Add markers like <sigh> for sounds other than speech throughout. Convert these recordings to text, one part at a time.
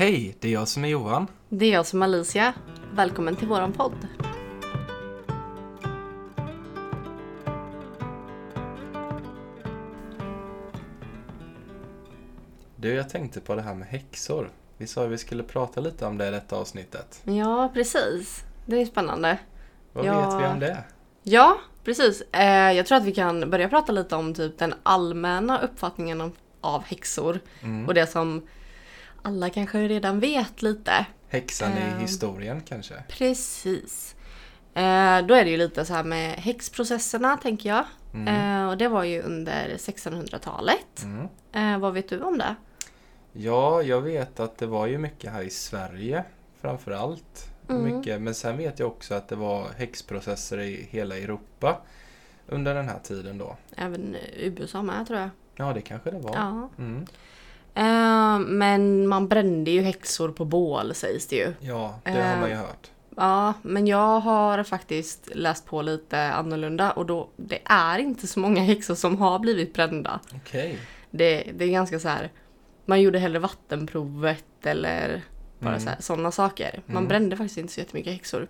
Hej, det är jag som är Johan. Det är jag som är Alicia. Välkommen till våran podd. Du, jag tänkte på det här med häxor. Vi sa att vi skulle prata lite om det i detta avsnittet. Ja, precis. Det är spännande. Vad vet vi om det? Ja, precis. Jag tror att vi kan börja prata lite om typ den allmänna uppfattningen av häxor. Mm. Och det som alla kanske redan vet lite. Häxan i historien kanske. Precis. Då är det ju lite så här med häxprocesserna, tänker jag. Mm. Och det var ju under 1600-talet. Mm. Vad vet du om det? Ja, jag vet att det var ju mycket här i Sverige framförallt. Mm. Mycket, men sen vet jag också att det var häxprocesser i hela Europa under den här tiden då. Även USA med, tror jag. Ja, det kanske det var. Ja. Mm. Men man brände ju häxor på bål, sägs det ju. Ja, det har man ju hört. Ja, men jag har faktiskt läst på lite annorlunda. Och då, det är inte så många häxor som har blivit brända. Okej. Det är ganska så här. Man gjorde hellre vattenprovet eller bara sådana saker. Man brände faktiskt inte så jättemycket häxor.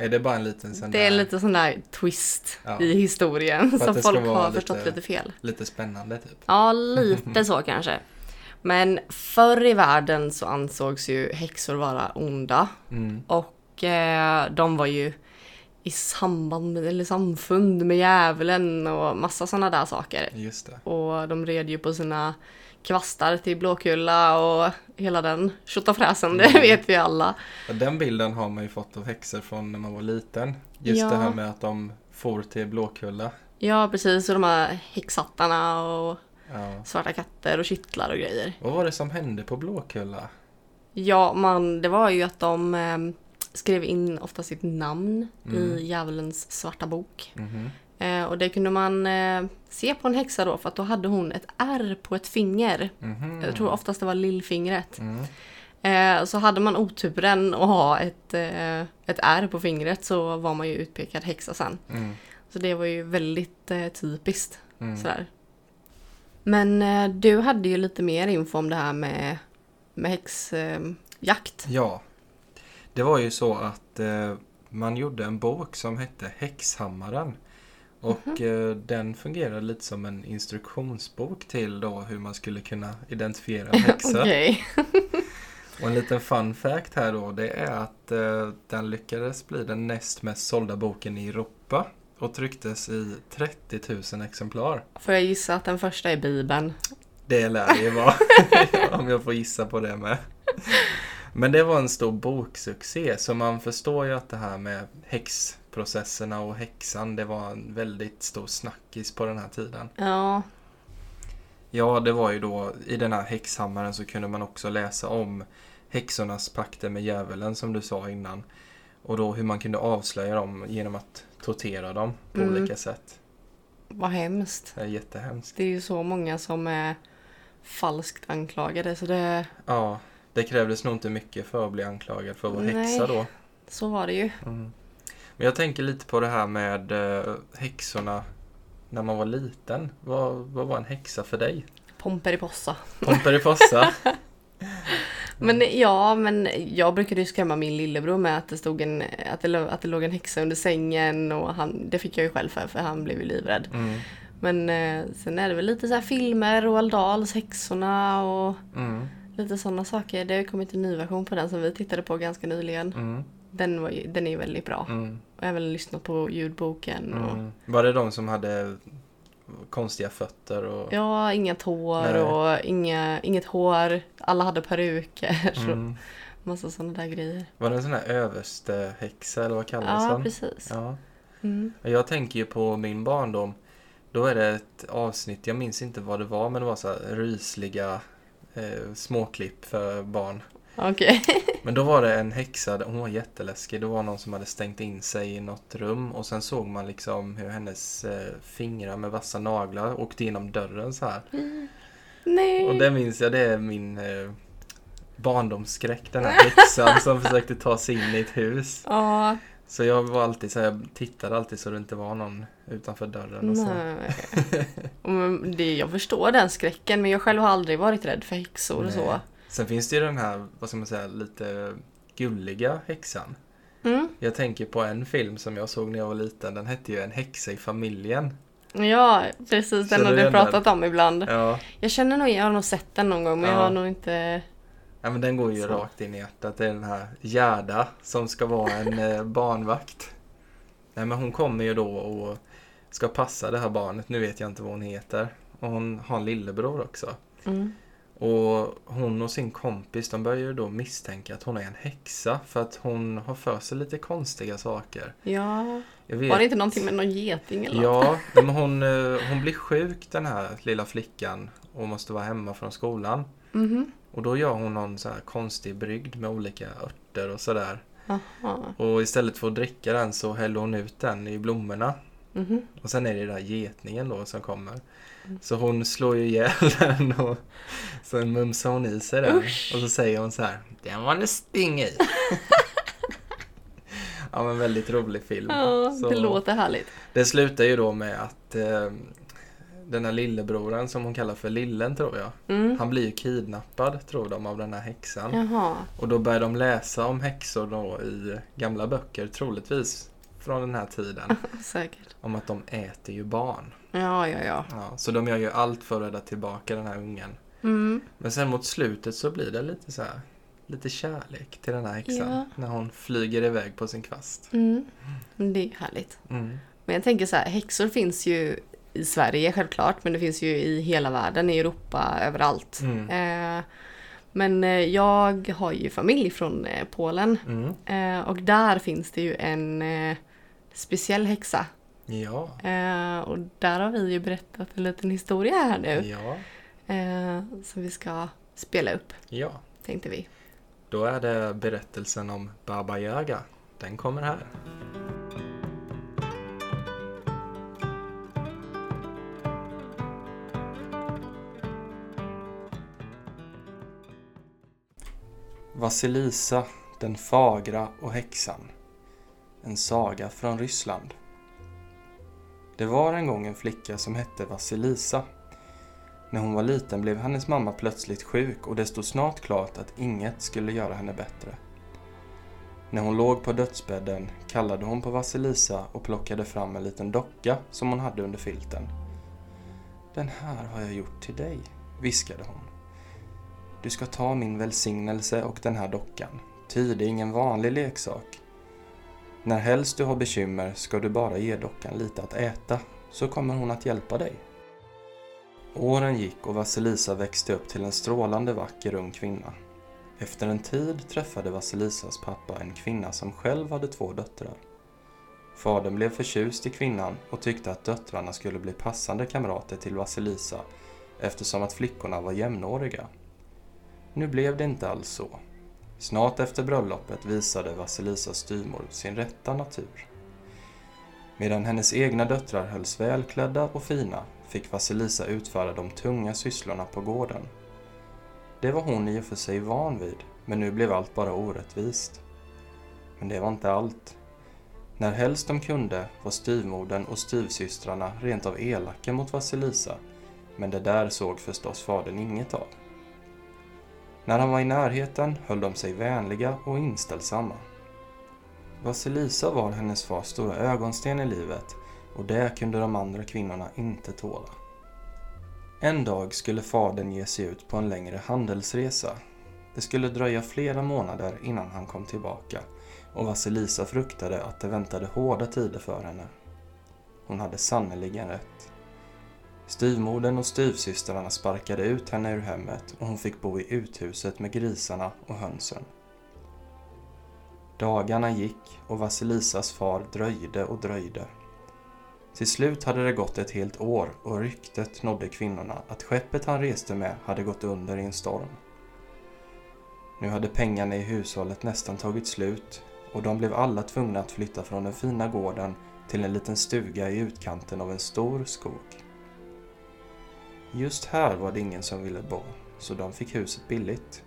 Är det bara en liten sån där... Det är lite sån där twist i historien som folk har förstått lite fel. Lite spännande typ. Ja, lite så kanske. Men förr i världen så ansågs ju häxor vara onda. Mm. Och de var ju i samband med, eller samfund med djävulen och massa sådana där saker. Just det. Och de red ju på sina kvastar till Blåkulla och hela den tjottafräsen, det vet vi alla. Ja, den bilden har man ju fått av häxor från när man var liten. Just det här med att de for till Blåkulla. Ja, precis. Och de här häxhattarna och... Ja. Svarta katter och kittlar och grejer. Vad var det som hände på Blåkulla? Ja, det var ju att de skrev in ofta sitt namn i djävulens svarta bok. Mm. Och det kunde man se på en häxa då, för att då hade hon ett R på ett finger. Mm. Jag tror oftast det var lillfingret. Mm. Så hade man oturen att ha ett R på fingret, så var man ju utpekad häxa sen. Mm. Så det var ju väldigt typiskt sådär. Men du hade ju lite mer info om det här med häxjakt. Ja, det var ju så att man gjorde en bok som hette Häxhammaren. Och den fungerade lite som en instruktionsbok till då hur man skulle kunna identifiera en häxa. Okej. <laughs> Och en liten fun fact här då, det är att den lyckades bli den näst mest sålda boken i Europa. Och trycktes i 30 000 exemplar. Får jag gissa att den första är Bibeln? Det lär ju vara. Om jag får gissa på det med. Men det var en stor boksuccé. Så man förstår ju att det här med häxprocesserna och häxan. Det var en väldigt stor snackis på den här tiden. Ja. Ja, det var ju då. I den här Häxhammaren så kunde man också läsa om häxornas pakter med djävulen, som du sa innan. Och då hur man kunde avslöja dem genom att tortera dem på olika sätt. Vad hemskt. Det är jättehemskt. Det är ju så många som är falskt anklagade. Så det... Ja, det krävdes nog inte mycket för att bli anklagad för att vara häxa då. Så var det ju. Mm. Men jag tänker lite på det här med häxorna när man var liten. Vad var en häxa för dig? Pomperipossa. Pomperipossa? Men jag brukade ju skrämma min lillebror med att det låg en häxa under sängen, och det fick jag ju själv för han blev ju livrädd. Mm. Men sen är det väl lite så här filmer, Roald Dahls Häxorna och lite sådana saker. Det har kommit en ny version på den som vi tittade på ganska nyligen. Mm. Den är ju väldigt bra. Mm. Och även lyssnat på ljudboken. Och... Var det de som hade... konstiga fötter och... Ja, inga tår och inget hår. Alla hade peruker och massa sådana där grejer. Var det en sån här överste häxa eller vad kallas den? Ja, precis. Ja. Mm. Jag tänker ju på min barndom. Då är det ett avsnitt, jag minns inte vad det var, men det var så här rysliga småklipp för barn. Okej. Okay. Men då var det en häxa, hon var jätteläskig. Det var någon som hade stängt in sig i något rum. Och sen såg man liksom hur hennes fingrar med vassa naglar åkte igenom dörren så här. Mm. Nej. Och det minns jag, det är min barndomsskräck. Den här häxan som försökte ta sig in i ett hus. Ja. Så jag var alltid så här, jag tittade alltid så det inte var någon utanför dörren. Och så. Nej. Jag förstår den skräcken, men jag själv har aldrig varit rädd för häxor och så. Sen finns det ju den här, vad ska man säga, lite gulliga häxan. Mm. Jag tänker på en film som jag såg när jag var liten. Den hette ju En häxa i familjen. Ja, precis. Den har du pratat om ibland. Ja. Jag känner nog, jag har nog sett den någon gång, men jag har nog inte... Ja, men den går ju rakt in i hjärtat. Det är den här Gerda som ska vara en barnvakt. Nej, men hon kommer ju då och ska passa det här barnet. Nu vet jag inte vad hon heter. Och hon har en lillebror också. Mm. Och hon och sin kompis, de börjar ju då misstänka att hon är en häxa. För att hon har för sig lite konstiga saker. Ja, var det inte någonting med någon geting eller något? Ja, men hon blir sjuk, den här lilla flickan. Och måste vara hemma från skolan. Mm. Och då gör hon någon så här konstig brygd med olika örter och sådär. Och istället för att dricka den så häller hon ut den i blommorna. Mm. Och sen är det där getningen då som kommer. Mm. Så hon slår ju ihjäl den och sen mumsar hon i sig den. Usch. Och så säger hon så här: den var en sting i. Ja, men väldigt rolig film. Ja, så det låter härligt. Det slutar ju då med att den här lillebroren som hon kallar för Lillen, tror jag. Mm. Han blir ju kidnappad, tror de, av den här häxan. Jaha. Och då börjar de läsa om häxor då i gamla böcker, troligtvis från den här tiden. Säkert. Om att de äter ju barn. Ja. Så de gör ju allt för att rädda tillbaka den här ungen. Mm. Men sen mot slutet så blir det lite så här, lite kärlek till den här häxan. Ja. När hon flyger iväg på sin kvast. Mm. Det är ju härligt. Mm. Men jag tänker så här, häxor finns ju i Sverige självklart, men det finns ju i hela världen, i Europa, överallt. Mm. Men jag har ju familj från Polen. Mm. Och där finns det ju en speciell häxa. Ja. Och där har vi ju berättat en liten historia här nu. Ja. Som vi ska spela upp. Ja. Tänkte vi. Då är det berättelsen om Baba Yaga. Den kommer här. Vasilisa, den fagra och häxan. En saga från Ryssland. Det var en gång en flicka som hette Vasilisa. När hon var liten blev hennes mamma plötsligt sjuk och det stod snart klart att inget skulle göra henne bättre. När hon låg på dödsbädden kallade hon på Vasilisa och plockade fram en liten docka som hon hade under filten. Den här har jag gjort till dig, viskade hon. Du ska ta min välsignelse och den här dockan. Ty det är ingen vanlig leksak. När helst du har bekymmer ska du bara ge dockan lite att äta, så kommer hon att hjälpa dig. Åren gick och Vasilisa växte upp till en strålande vacker ung kvinna. Efter en tid träffade Vasilisas pappa en kvinna som själv hade 2 döttrar. Fadern blev förtjust i kvinnan och tyckte att döttrarna skulle bli passande kamrater till Vasilisa, eftersom att flickorna var jämnåriga. Nu blev det inte alls så. Snart efter bröllopet visade Vasilisas styvmor sin rätta natur. Medan hennes egna döttrar hölls välklädda och fina fick Vasilisa utföra de tunga sysslorna på gården. Det var hon i och för sig van vid, men nu blev allt bara orättvist. Men det var inte allt. När helst de kunde var styvmodern och styvsystrarna rent av elaka mot Vasilisa, men det där såg förstås fadern inget av. När han var i närheten höll de sig vänliga och inställsamma. Vasilisa var hennes fars stora ögonsten i livet, och det kunde de andra kvinnorna inte tåla. En dag skulle fadern ge sig ut på en längre handelsresa. Det skulle dröja flera månader innan han kom tillbaka, och Vasilisa fruktade att det väntade hårda tider för henne. Hon hade sannerligen rätt. Styvmodern och styvsystrarna sparkade ut henne ur hemmet och hon fick bo i uthuset med grisarna och hönsen. Dagarna gick och Vasilisas far dröjde och dröjde. Till slut hade det gått ett helt år och ryktet nådde kvinnorna att skeppet han reste med hade gått under i en storm. Nu hade pengarna i hushållet nästan tagit slut och de blev alla tvungna att flytta från den fina gården till en liten stuga i utkanten av en stor skog. Just här var det ingen som ville bo, så de fick huset billigt.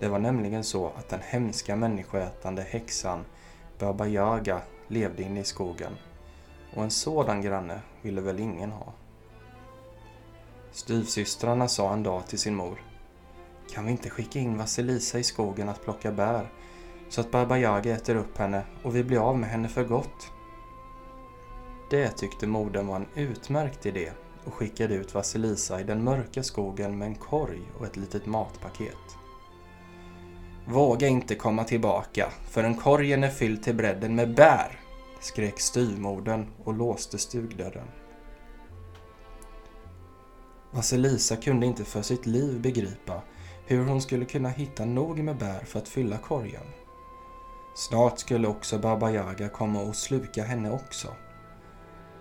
Det var nämligen så att den hemska människoätande häxan Baba Yaga levde inne i skogen, och en sådan granne ville väl ingen ha. Styvsystrarna sa en dag till sin mor: Kan vi inte skicka in Vasilisa i skogen att plocka bär så att Baba Yaga äter upp henne och vi blir av med henne för gott? Det tyckte modern var en utmärkt idé och skickade ut Vasilisa i den mörka skogen med en korg och ett litet matpaket. Våga inte komma tillbaka förrän korgen är fylld till bredden med bär, skrek styrmodern och låste stugdörren. Vasilisa kunde inte för sitt liv begripa hur hon skulle kunna hitta nog med bär för att fylla korgen. Snart skulle också Baba Yaga komma och sluka henne också.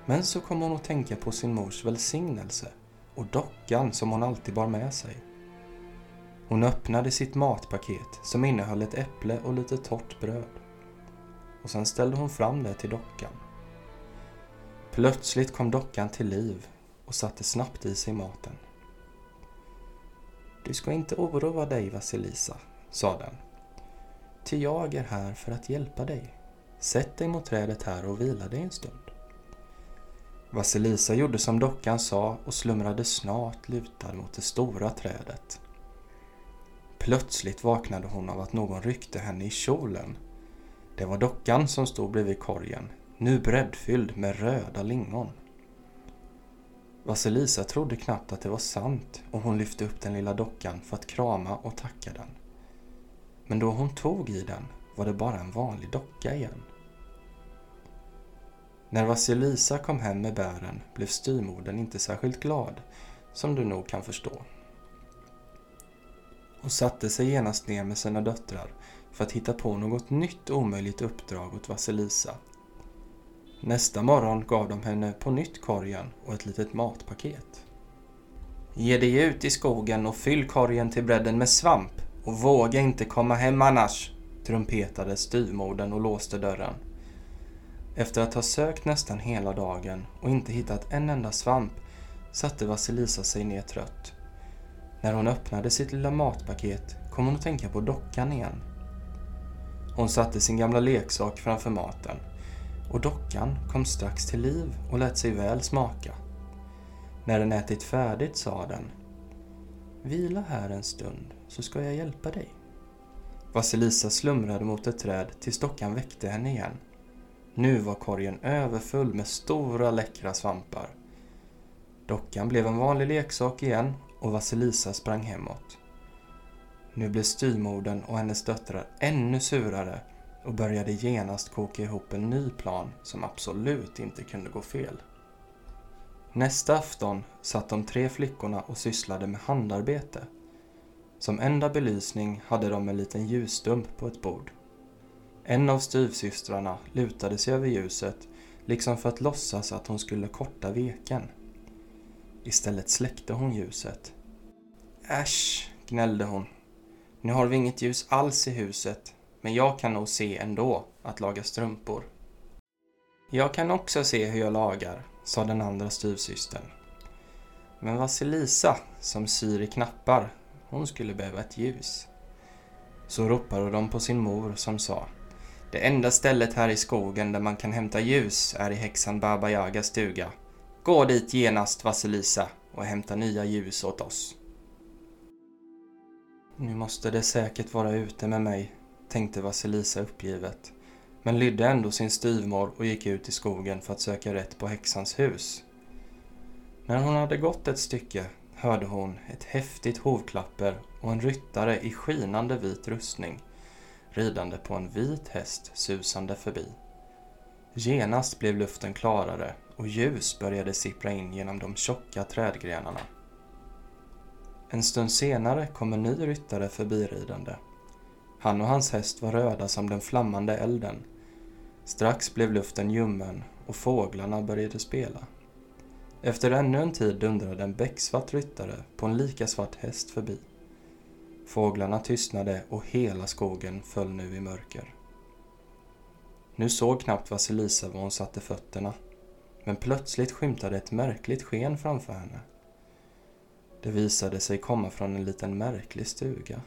Men så kom hon att tänka på sin mors välsignelse och dockan som hon alltid bar med sig. Hon öppnade sitt matpaket som innehöll ett äpple och lite torrt bröd. Och sen ställde hon fram det till dockan. Plötsligt kom dockan till liv och satte snabbt i sig maten. Du ska inte oroa dig, Vasilisa, sa den. Ty jag är här för att hjälpa dig. Sätt dig mot trädet här och vila dig en stund. Vasilisa gjorde som dockan sa och slumrade snart lutad mot det stora trädet. Plötsligt vaknade hon av att någon ryckte henne i kjolen. Det var dockan som stod bredvid korgen, nu breddfylld med röda lingon. Vasilisa trodde knappt att det var sant och hon lyfte upp den lilla dockan för att krama och tacka den. Men då hon tog i den var det bara en vanlig docka igen. När Vasilisa kom hem med bären blev styrmodern inte särskilt glad, som du nog kan förstå. Hon satte sig genast ner med sina döttrar för att hitta på något nytt omöjligt uppdrag åt Vasilisa. Nästa morgon gav de henne på nytt korgen och ett litet matpaket. Ge dig ut i skogen och fyll korgen till bredden med svamp och våga inte komma hem annars, trumpetade styrmodern och låste dörren. Efter att ha sökt nästan hela dagen och inte hittat en enda svamp satte Vasilisa sig ner trött. När hon öppnade sitt lilla matpaket kom hon att tänka på dockan igen. Hon satte sin gamla leksak framför maten och dockan kom strax till liv och lät sig väl smaka. När den ätit färdigt sa den: Vila här en stund så ska jag hjälpa dig. Vasilisa slumrade mot ett träd tills dockan väckte henne igen. Nu var korgen överfull med stora läckra svampar. Dockan blev en vanlig leksak igen och Vasilisa sprang hemåt. Nu blev styrmodern och hennes döttrar ännu surare och började genast koka ihop en ny plan som absolut inte kunde gå fel. Nästa afton satt de tre flickorna och sysslade med handarbete. Som enda belysning hade de en liten ljusstump på ett bord. En av styrsystrarna lutade sig över ljuset liksom för att låtsas att hon skulle korta veken. Istället släckte hon ljuset. Äsch, gnällde hon. Nu har vi inget ljus alls i huset, men jag kan nog se ändå att laga strumpor. Jag kan också se hur jag lagar, sa den andra styvsystern. Men Vasilisa, som syr i knappar, hon skulle behöva ett ljus. Så ropade de på sin mor som sa: Det enda stället här i skogen där man kan hämta ljus är i häxan Baba Yagas stuga. Gå dit genast, Vasilisa, och hämta nya ljus åt oss. Nu måste det säkert vara ute med mig, tänkte Vasilisa uppgivet, men lydde ändå sin styvmor och gick ut i skogen för att söka rätt på häxans hus. När hon hade gått ett stycke hörde hon ett häftigt hovklapper och en ryttare i skinande vit rustning, ridande på en vit häst susande förbi. Genast blev luften klarare och ljus började sippra in genom de tjocka trädgrenarna. En stund senare kom en ny ryttare förbiridande. Han och hans häst var röda som den flammande elden. Strax blev luften ljummen och fåglarna började spela. Efter ännu en tid dundrade en becksvart ryttare på en lika svart häst förbi. Fåglarna tystnade och hela skogen föll nu i mörker. Nu såg knappt Vasilisa var hon satte fötterna, men plötsligt skymtade ett märkligt sken framför henne. Det visade sig komma från en liten märklig stuga.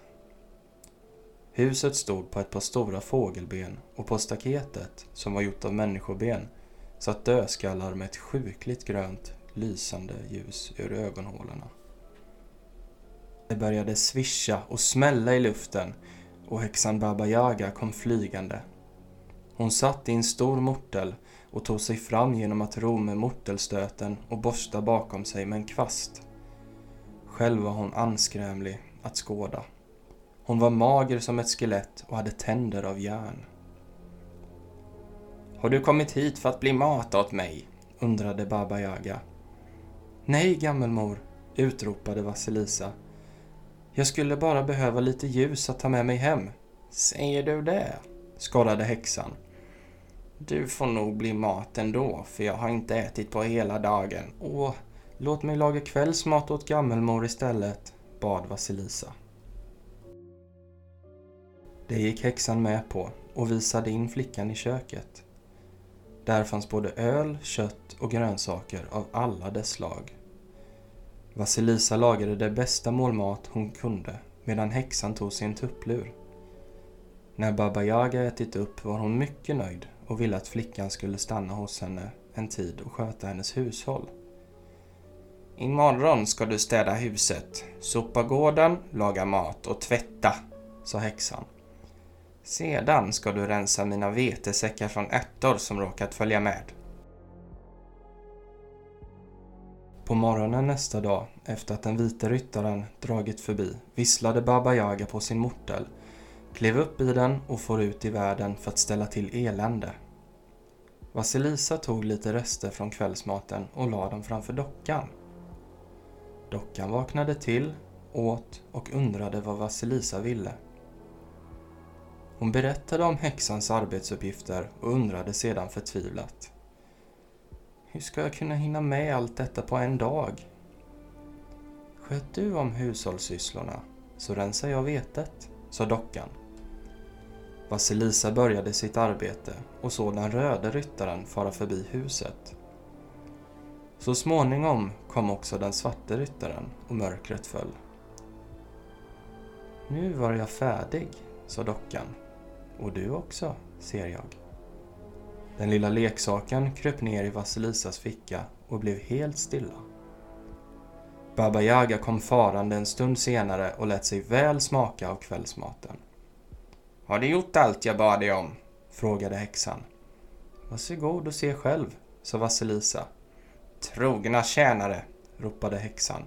Huset stod på ett par stora fågelben och på staketet, som var gjort av människoben, satt dödskallar med ett sjukligt grönt, lysande ljus ur ögonhålorna. Det började svischa och smälla i luften och häxan Baba Yaga kom flygande. Hon satt i en stor mortel och tog sig fram genom att ro med mortelstöten och borsta bakom sig med en kvast. Själv var hon anskrämlig att skåda. Hon var mager som ett skelett och hade tänder av järn. Har du kommit hit för att bli mat åt mig? Undrade Baba Yaga. Nej, gammelmor, utropade Vasilisa. Jag skulle bara behöva lite ljus att ta med mig hem. Säger du det? Skorrade häxan. Du får nog bli mat ändå, för jag har inte ätit på hela dagen. Åh, låt mig laga kvällsmat åt gammelmor istället, bad Vasilisa. Det gick häxan med på och visade in flickan i köket. Där fanns både öl, kött och grönsaker av alla dess slag. Vasilisa lagade det bästa målmat hon kunde medan häxan tog sin tupplur. När Baba Yaga ätit upp var hon mycket nöjd och ville att flickan skulle stanna hos henne en tid och sköta hennes hushåll. Imorgon ska du städa huset, sopa gården, laga mat och tvätta, sa häxan. Sedan ska du rensa mina vetesäckar från ärtor som råkat följa med. På morgonen nästa dag, efter att den vita ryttaren dragit förbi, visslade Baba Yaga på sin mortel, klev upp i den och for ut i världen för att ställa till elände. Vasilisa tog lite rester från kvällsmaten och la dem framför dockan. Dockan vaknade till, åt och undrade vad Vasilisa ville. Hon berättade om häxans arbetsuppgifter och undrade sedan förtvivlat. Hur ska jag kunna hinna med allt detta på en dag? Sköt du om hushållssysslorna så rensar jag vetet, sa dockan. Vasilisa började sitt arbete och såg den röda ryttaren fara förbi huset. Så småningom kom också den svarte ryttaren och mörkret föll. Nu var jag färdig, sa dockan. Och du också, ser jag. Den lilla leksaken kröp ner i Vasilisas ficka och blev helt stilla. Baba Yaga kom farande en stund senare och lät sig väl smaka av kvällsmaten. Har du gjort allt jag bad dig om? Frågade häxan. Varsågod och se själv, sa Vasilisa. Trogna tjänare, ropade häxan.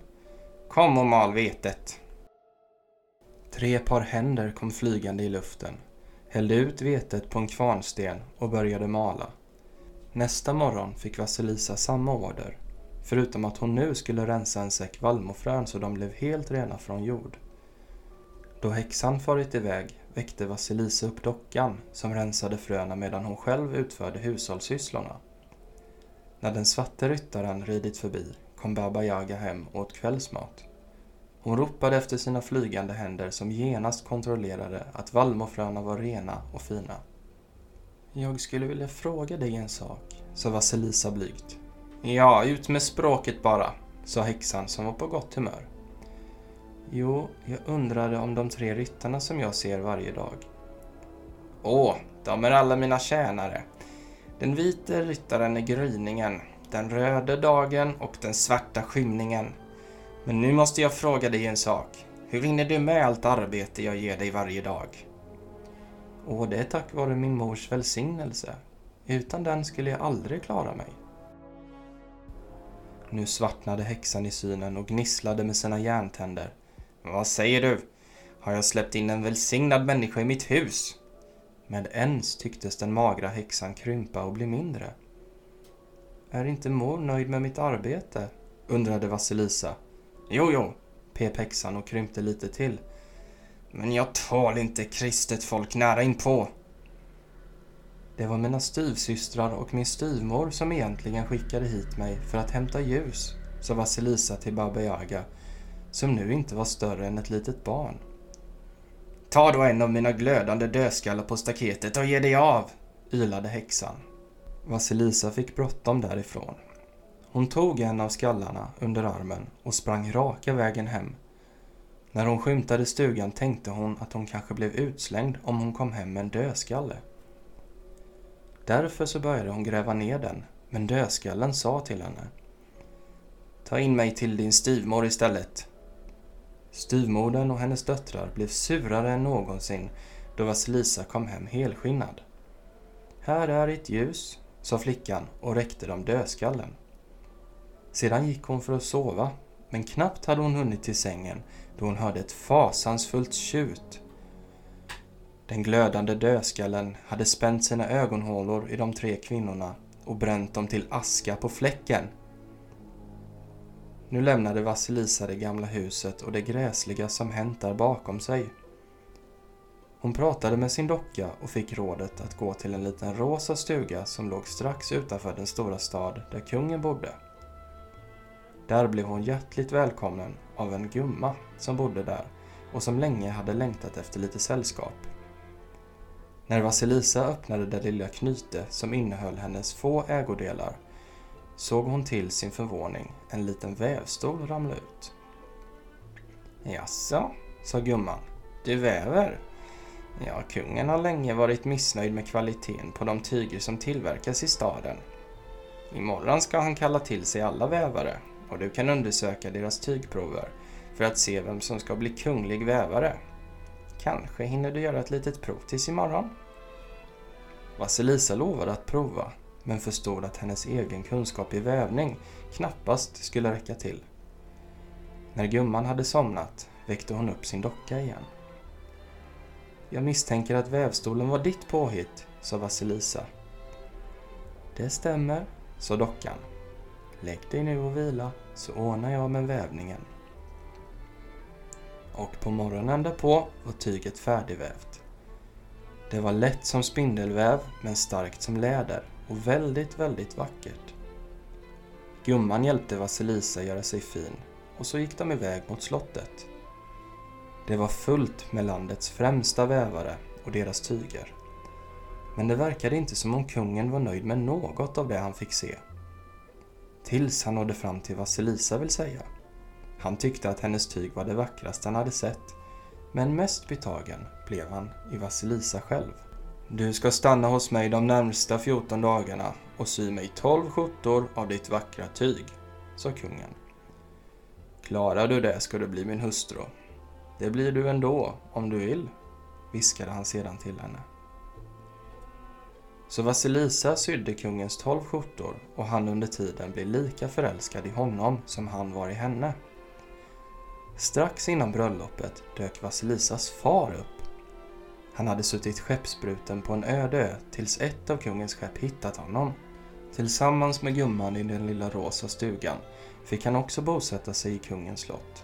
Kom och mal vetet. 3 par händer kom flygande i luften, hällde ut vetet på en kvarnsten och började mala. Nästa morgon fick Vasilisa samma order, förutom att hon nu skulle rensa en säck vallmofrön så de blev helt rena från jord. Då häxan farit iväg väckte Vasilisa upp dockan som rensade fröna medan hon själv utförde hushållssysslorna. När den svarte ryttaren ridit förbi kom Baba Yaga hem och åt kvällsmat. Hon ropade efter sina flygande händer som genast kontrollerade att vallmofröna var rena och fina. Jag skulle vilja fråga dig en sak, sa Vasilisa blygt. Ja, ut med språket bara, sa häxan som var på gott humör. Jo, jag undrade om de 3 ryttarna som jag ser varje dag. Åh, de är alla mina tjänare. Den vita ryttaren är gryningen, den röda dagen och den svarta skymningen. Men nu måste jag fråga dig en sak. Hur hinner du med allt arbete jag ger dig varje dag? Och det är tack vare min mors välsignelse. Utan den skulle jag aldrig klara mig. Nu svartnade häxan i synen och gnisslade med sina järntänder. Vad säger du? Har jag släppt in en välsignad människa i mitt hus? Men ens tycktes den magra häxan krympa och bli mindre. Är inte mor nöjd med mitt arbete? Undrade Vasilisa. Jo, pep häxan och krympte lite till. Men jag tål inte kristet folk nära inpå. Det var mina styvsystrar och min styvmor som egentligen skickade hit mig för att hämta ljus, sa Vasilisa till Baba Yaga, som nu inte var större än ett litet barn. Ta då en av mina glödande dödskallar på staketet och ge dig av, ylade häxan. Vasilisa fick bråttom därifrån. Hon tog en av skallarna under armen och sprang raka vägen hem. När hon skymtade stugan tänkte hon att hon kanske blev utslängd om hon kom hem med en dödskalle. Därför så började hon gräva ner den, men dödskallen sa till henne. Ta in mig till din styvmor istället. Styvmodern och hennes döttrar blev surare än någonsin då Vasilisa kom hem helskinnad. Här är ett ljus, sa flickan och räckte dem dödskallen. Sedan gick hon för att sova, men knappt hade hon hunnit till sängen då hon hörde ett fasansfullt tjut. Den glödande dödskallen hade spänt sina ögonhålor i de tre kvinnorna och bränt dem till aska på fläcken. Nu lämnade Vasilisa det gamla huset och det gräsliga som hänt där bakom sig. Hon pratade med sin docka och fick rådet att gå till en liten rosa stuga som låg strax utanför den stora stad där kungen bodde. Där blev hon hjärtligt välkommen av en gumma som bodde där och som länge hade längtat efter lite sällskap. När Vasilisa öppnade det lilla knyte som innehöll hennes få ägodelar såg hon till sin förvåning en liten vävstol ramla ut. "Jaså", sa gumman, "du väver? Ja, kungen har länge varit missnöjd med kvaliteten på de tyger som tillverkas i staden. Imorgon ska han kalla till sig alla vävare och du kan undersöka deras tygprover för att se vem som ska bli kunglig vävare. Kanske hinner du göra ett litet prov tills imorgon." Vasilisa lovade att prova, men förstod att hennes egen kunskap i vävning knappast skulle räcka till. När gumman hade somnat väckte hon upp sin docka igen. "Jag misstänker att vävstolen var ditt påhitt", sa Vasilisa. "Det stämmer", sa dockan. "Lägg dig nu och vila, så ordnar jag med vävningen." Och på morgonen därpå var tyget färdigvävt. Det var lätt som spindelväv, men starkt som läder och väldigt, väldigt vackert. Gumman hjälpte Vasilisa göra sig fin och så gick de iväg mot slottet. Det var fullt med landets främsta vävare och deras tyger. Men det verkade inte som om kungen var nöjd med något av det han fick se. Tills han nådde fram till Vasilisa, vill säga. Han tyckte att hennes tyg var det vackraste han hade sett, men mest betagen blev han i Vasilisa själv. "Du ska stanna hos mig de närmsta 14 dagarna och sy mig 12 skjortor av ditt vackra tyg", sa kungen. "Klarar du det ska du bli min hustru. Det blir du ändå om du vill", viskade han sedan till henne. Så Vasilisa sydde kungens 12 skjortor och han under tiden blev lika förälskad i honom som han var i henne. Strax innan bröllopet dök Vasilisas far upp. Han hade suttit skeppsbruten på en öde ö tills ett av kungens skepp hittat honom. Tillsammans med gumman i den lilla rosa stugan fick han också bosätta sig i kungens slott.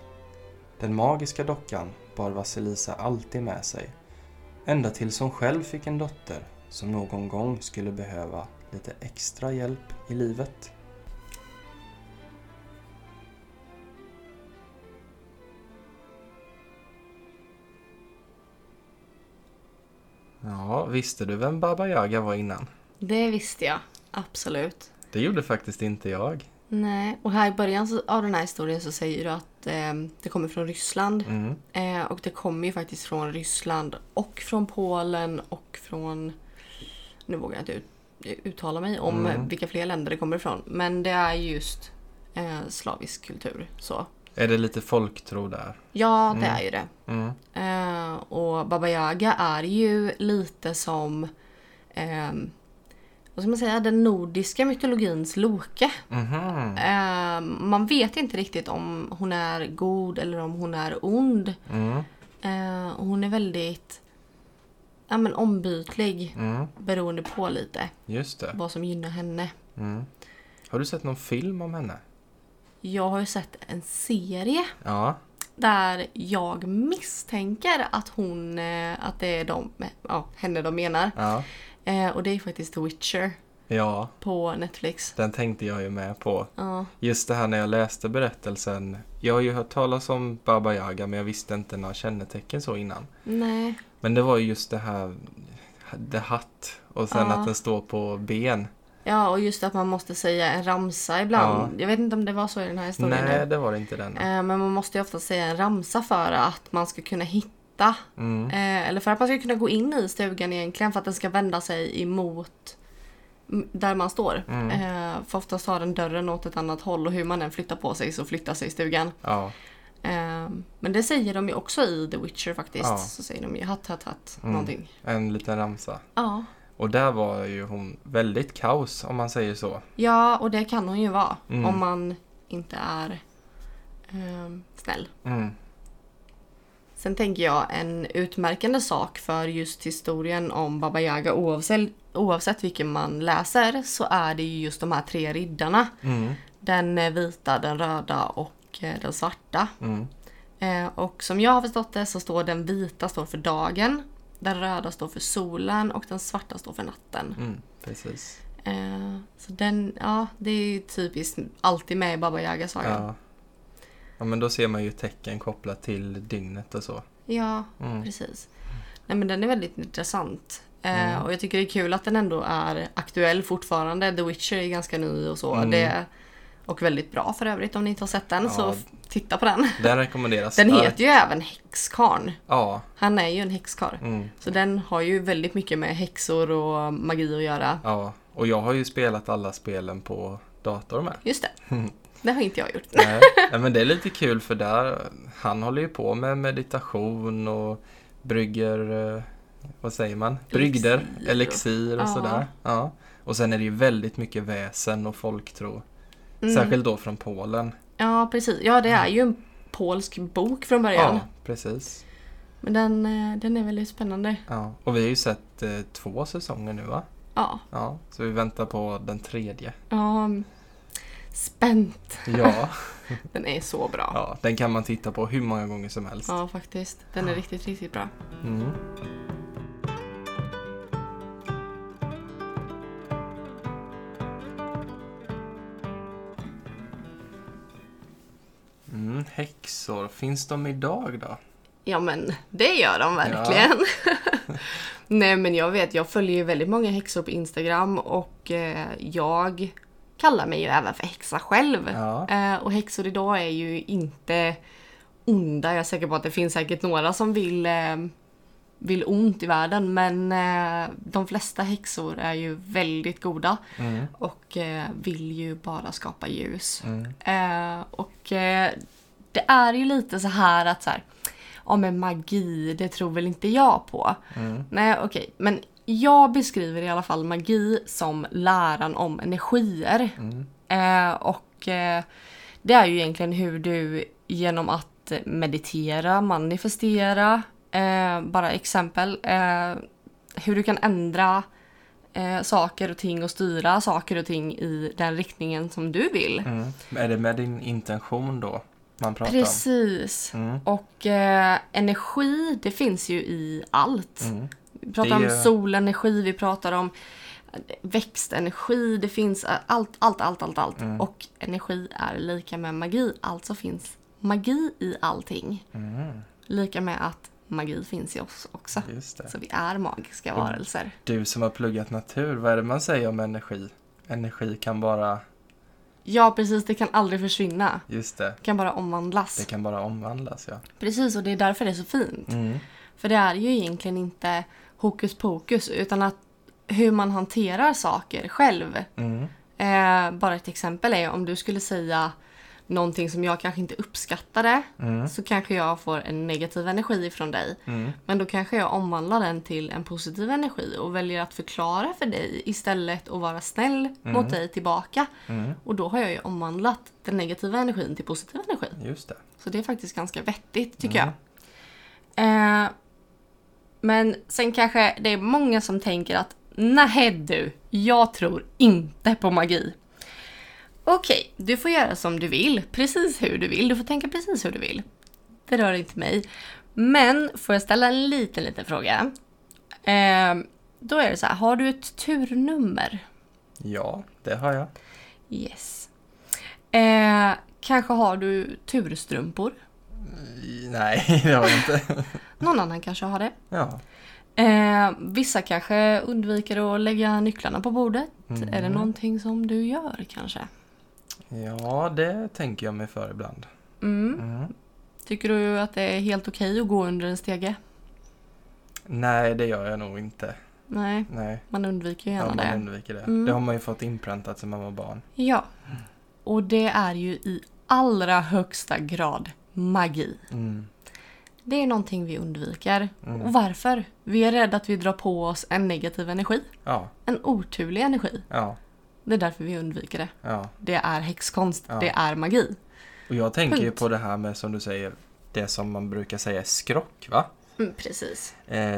Den magiska dockan bar Vasilisa alltid med sig, ända tills hon själv fick en dotter som någon gång skulle behöva lite extra hjälp i livet. Ja, visste du vem Baba Yaga var innan? Det visste jag, absolut. Det gjorde faktiskt inte jag. Nej, och här i början av den här historien så säger du att det kommer från Ryssland. Mm. Och det kommer ju faktiskt från Ryssland och från Polen och från... Nu vågar jag inte uttala mig om vilka fler länder det kommer ifrån. Men det är just slavisk kultur. Så. Är det lite folktro där? Ja, det är ju det. Mm. Och Baba Yaga är ju lite som... vad ska man säga, den nordiska mytologins Loke. Man vet inte riktigt om hon är god eller om hon är ond. Hon är väldigt ombytlig, beroende på lite. Just det. Vad som gynnar henne. Har du sett någon film om henne? Jag har ju sett en serie där jag misstänker att det är henne de menar. Och det är faktiskt The Witcher på Netflix. Den tänkte jag ju med på. Just det här när jag läste berättelsen. Jag har ju hört talas om Baba Yaga, men jag visste inte några kännetecken så innan. Nej. Men det var ju just det här, the hatt, och sen att den står på ben. Ja, och just att man måste säga en ramsa ibland. Jag vet inte om det var så i den här historien. Nej, det var det inte den. Men man måste ju ofta säga en ramsa för att man ska kunna hitta. Eller för att man ska kunna gå in i stugan egentligen, för att den ska vända sig emot där man står. För oftast har den dörren åt ett annat håll, och hur man än flyttar på sig så flyttar sig stugan. Men det säger de ju också i The Witcher faktiskt. Ja. Så säger de ju hatt, hatt, hatt. Mm. Någonting. En liten ramsa. Ja. Och där var ju hon väldigt kaos, om man säger så. Ja, och det kan hon ju vara. Mm. Om man inte är snäll. Mm. Sen tänker jag en utmärkande sak för just historien om Baba Yaga, oavsett vilken man läser, så är det ju just de här tre riddarna. Mm. Den vita, den röda och den svarta. Mm. Och som jag har förstått det så står den vita står för dagen, den röda står för solen och den svarta står för natten. Mm, precis. Så den, ja, det är typiskt alltid med i Baba Yaga-sagan. Ja. Ja, men då ser man ju tecken kopplat till dygnet och så. Ja, precis. Nej, men den är väldigt intressant. Och jag tycker det är kul att den ändå är aktuell fortfarande. The Witcher är ganska ny och så. Mm. Och väldigt bra för övrigt. Om ni inte har sett den, så titta på den. Den rekommenderas. Den heter ju även Häxkarn. Ja. Han är ju en häxkar. Mm. Så den har ju väldigt mycket med häxor och magi att göra. Ja, och jag har ju spelat alla spelen på dator med. Just det. Det har inte jag gjort. Nej, men det är lite kul för där han håller ju på med meditation och brygger, vad säger man? Brygder, elixir och sådär. Ja. Och sen är det ju väldigt mycket väsen och folktro. Mm. Särskilt då från Polen. Ja, precis. Ja, det är ju en polsk bok från början. Ja, precis. Men den är väldigt spännande. Ja, och vi har ju sett 2 säsonger nu, va? Ja. Ja, så vi väntar på den 3:e. Ja, spänt. Ja. Den är så bra. Ja, den kan man titta på hur många gånger som helst. Ja, faktiskt. Den är riktigt, riktigt bra. Mm. Häxor. Finns de idag då? Ja, men det gör de verkligen. Ja. Nej, men jag följer ju väldigt många häxor på Instagram och jag kallar mig ju även för häxa själv. Ja. Och häxor idag är ju inte onda. Jag är säker på att det finns säkert några som vill ont i världen. Men de flesta häxor är ju väldigt goda. Mm. Och vill ju bara skapa ljus. Mm. Det är ju lite så här att så här, men magi, det tror väl inte jag på. Mm. Nej, okej. Men jag beskriver i alla fall magi som läran om energier. Mm. Det är ju egentligen hur du genom att meditera, manifestera, bara exempel, hur du kan ändra saker och ting och styra saker och ting i den riktningen som du vill. Mm. Är det med din intention då? Precis. Mm. Och energi, det finns ju i allt. Mm. Vi pratar om solenergi, vi pratar om växtenergi, det finns allt. Mm. Och energi är lika med magi, alltså finns magi i allting. Mm. Lika med att magi finns i oss också. Just det. Så vi är magiska varelser. Du som har pluggat natur, vad är det man säger om energi? Energi kan bara... Ja, precis. Det kan aldrig försvinna. Just det. Det kan bara omvandlas. Det kan bara omvandlas, ja. Precis, och det är därför det är så fint. Mm. För det är ju egentligen inte hokus pokus, utan att hur man hanterar saker själv. Mm. Bara ett exempel är om du skulle säga någonting som jag kanske inte uppskattade, så kanske jag får en negativ energi från dig. Mm. Men då kanske jag omvandlar den till en positiv energi och väljer att förklara för dig istället och vara snäll mot dig tillbaka. Mm. Och då har jag ju omvandlat den negativa energin till positiv energi. Just det. Så det är faktiskt ganska vettigt, tycker jag. Men sen kanske det är många som tänker att nej du, jag tror inte på magi. Okej, du får göra som du vill, precis hur du vill, du får tänka precis hur du vill. Det rör inte mig. Men får jag ställa en liten fråga? Då är det så här, har du ett turnummer? Ja, det har jag. Yes. Kanske har du turstrumpor? Nej, det har jag inte. Någon annan kanske har det. Ja. Vissa kanske undviker att lägga nycklarna på bordet. Är det någonting som du gör kanske? Ja, det tänker jag mig för ibland. Tycker du att det är helt okej att gå under en stege? Nej, det gör jag nog inte. Nej. Man undviker ju gärna det. Det har man ju fått inpräntat sedan man var barn. Ja, och det är ju i allra högsta grad magi. Mm. Det är någonting vi undviker. Mm. Och varför? Vi är rädda att vi drar på oss en negativ energi. Ja. En oturlig energi. Ja. Det är därför vi undviker det. Ja. Det är häxkonst. Ja. Det är magi. Och jag tänker ju på det här med, som du säger, det som man brukar säga är skrock, va? Mm, precis.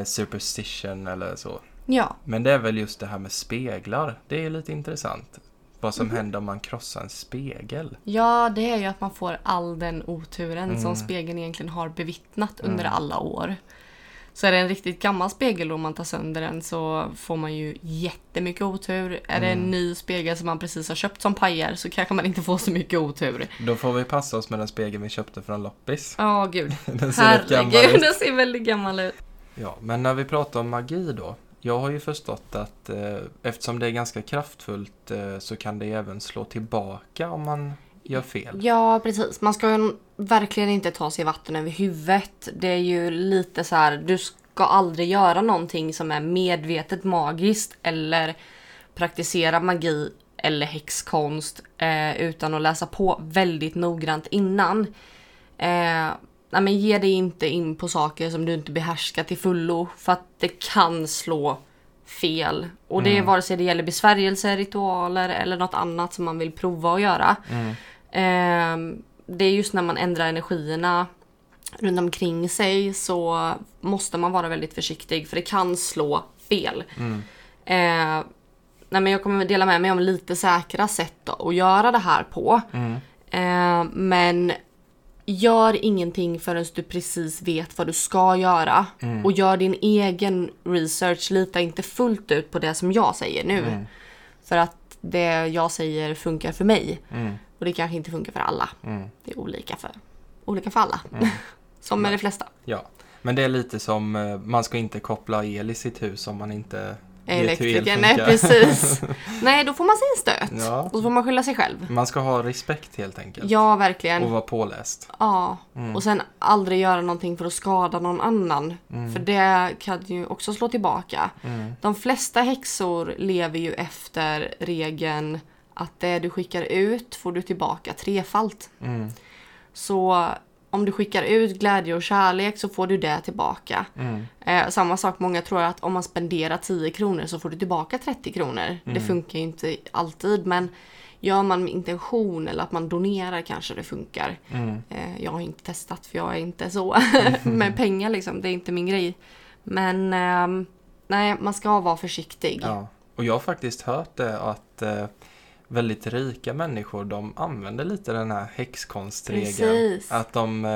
Superstition eller så. Ja. Men det är väl just det här med speglar. Det är lite intressant. Vad som händer om man krossar en spegel. Ja, det är ju att man får all den oturen som spegeln egentligen har bevittnat under alla år. Så är det en riktigt gammal spegel och man tar sönder den så får man ju jättemycket otur. Är det en ny spegel som man precis har köpt som pajar så kanske man inte får så mycket otur. Då får vi passa oss med den spegeln vi köpte från loppis. Ja, gud. Den ser väldigt gammal ut. Den ser väldigt gammal ut. Ja, men när vi pratar om magi då. Jag har ju förstått att eftersom det är ganska kraftfullt så kan det även slå tillbaka om man gör fel. Ja, precis. Man ska ju verkligen inte ta sig vatten över huvudet. Det är ju lite så här, du ska aldrig göra någonting som är medvetet magiskt eller praktisera magi eller häxkonst utan att läsa på väldigt noggrant innan. Nej, men ge dig inte in på saker som du inte behärskar till fullo för att det kan slå fel. Och det är vare sig det gäller besvärjelser, ritualer eller något annat som man vill prova att göra. Det är just när man ändrar energierna runt omkring sig så måste man vara väldigt försiktig för det kan slå fel. Nej, men jag kommer dela med mig om lite säkra sätt då, att göra det här på. Men gör ingenting förrän du precis vet vad du ska göra. Och gör din egen research. Lita inte fullt ut på det som jag säger nu. För att det jag säger funkar för mig. Och det kanske inte funkar för alla. Det är olika för alla. Som med de flesta. Ja, men det är lite som man ska inte koppla el i sitt hus om man inte elektriken, nej precis. Nej, då får man sin stöt. Ja. Och så får man skylla sig själv. Man ska ha respekt helt enkelt. Ja, verkligen. Och vara påläst. Ja, och sen aldrig göra någonting för att skada någon annan. För det kan ju också slå tillbaka. De flesta häxor lever ju efter regeln att det du skickar ut får du tillbaka trefalt. Så om du skickar ut glädje och kärlek så får du det tillbaka. Samma sak, många tror att om man spenderar 10 kronor så får du tillbaka 30 kronor. Det funkar ju inte alltid, men gör man med intention eller att man donerar kanske det funkar. Jag har inte testat för jag är inte så med pengar liksom, det är inte min grej. Men nej, man ska vara försiktig. Ja. Och jag har faktiskt hört det att väldigt rika människor, de använder lite den här häxkonstregeln. Att de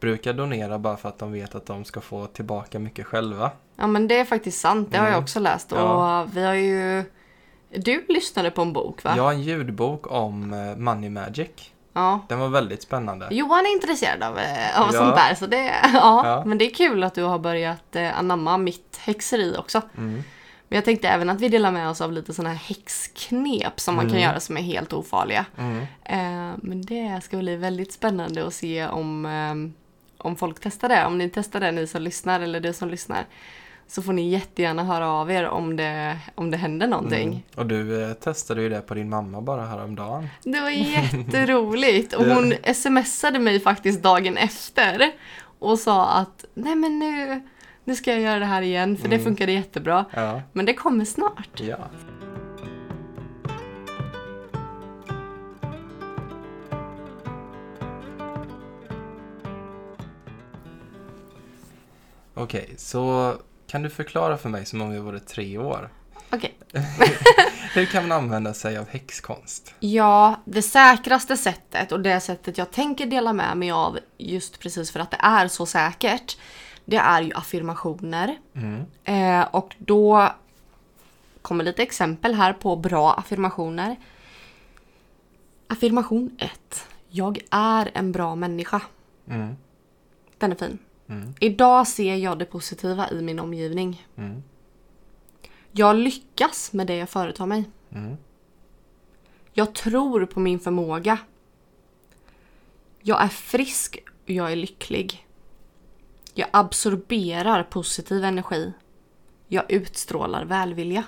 brukar donera bara för att de vet att de ska få tillbaka mycket själva. Ja, men det är faktiskt sant. Det har jag också läst. Och vi har ju... Du lyssnade på en bok, va? Ja, en ljudbok om Money Magic. Ja. Den var väldigt spännande. Johan är intresserad av sånt där. Så det, men det är kul att du har börjat anamma mitt häxeri också. Men jag tänkte även att vi delar med oss av lite sådana här häxknep som man kan göra som är helt ofarliga. Men det ska bli väldigt spännande att se om folk testar det. Om ni testar det, ni som lyssnar eller du som lyssnar, så får ni jättegärna höra av er om det händer någonting. Och du testade ju det på din mamma bara häromdagen. Det var jätteroligt. Och hon smsade mig faktiskt dagen efter och sa att nej men nu ska jag göra det här igen, för det funkade jättebra. Ja. Men det kommer snart. Ja. Okej, så kan du förklara för mig som om vi vore 3 år? Okej. Hur kan man använda sig av häxkonst? Ja, det säkraste sättet och det sättet jag tänker dela med mig av just precis för att det är så säkert, det är ju affirmationer. Och då kommer lite exempel här på bra affirmationer. Affirmation 1. Jag är en bra människa. Den är fin. Idag ser jag det positiva i min omgivning. Jag lyckas med det jag företar mig. Jag tror på min förmåga. Jag är frisk och jag är lycklig. Jag absorberar positiv energi. Jag utstrålar välvilja.